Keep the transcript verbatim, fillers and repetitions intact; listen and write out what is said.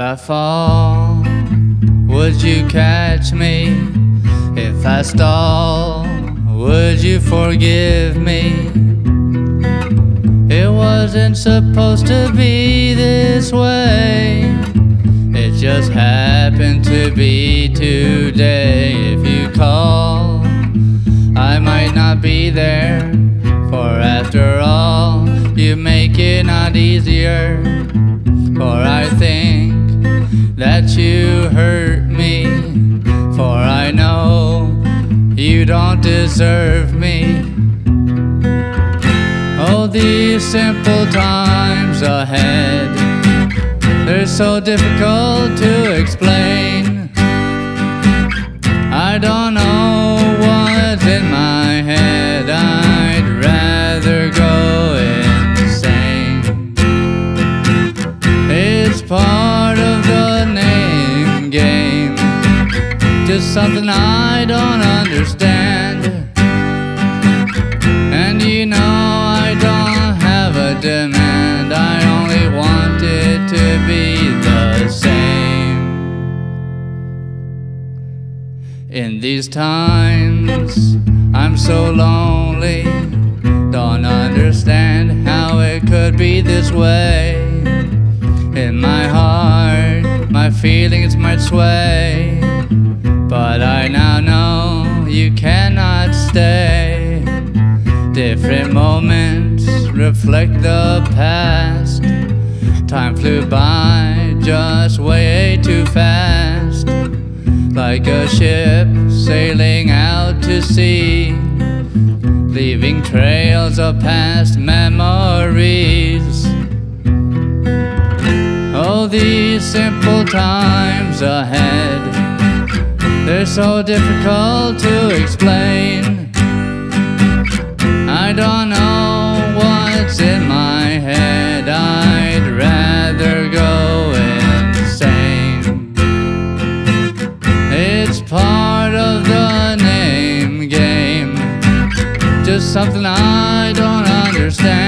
If I fall, would you catch me? If I stall, would you forgive me? It wasn't supposed to be this way, it just happened to be today. If you call, I might not be there, for after all, you make it not easier. For I think that you hurt me, for I know you don't deserve me. Oh, these simple times ahead, they're so difficult to explain. I don't know what's in my head, I'd rather go insane. It's part of the name game, just something I don't understand. And you know I don't have a demand, I only want it to be the same. In these times I'm so lonely, don't understand how it could be this way. In my heart my feelings might sway, but I now know you cannot stay. Different moments reflect the past, time flew by just way too fast. Like a ship sailing out to sea, leaving trails of past memories. Oh, these simple times ahead, they're so difficult to explain. I don't know what's in my head, I'd rather go insane. It's part of the name game, just something I don't understand.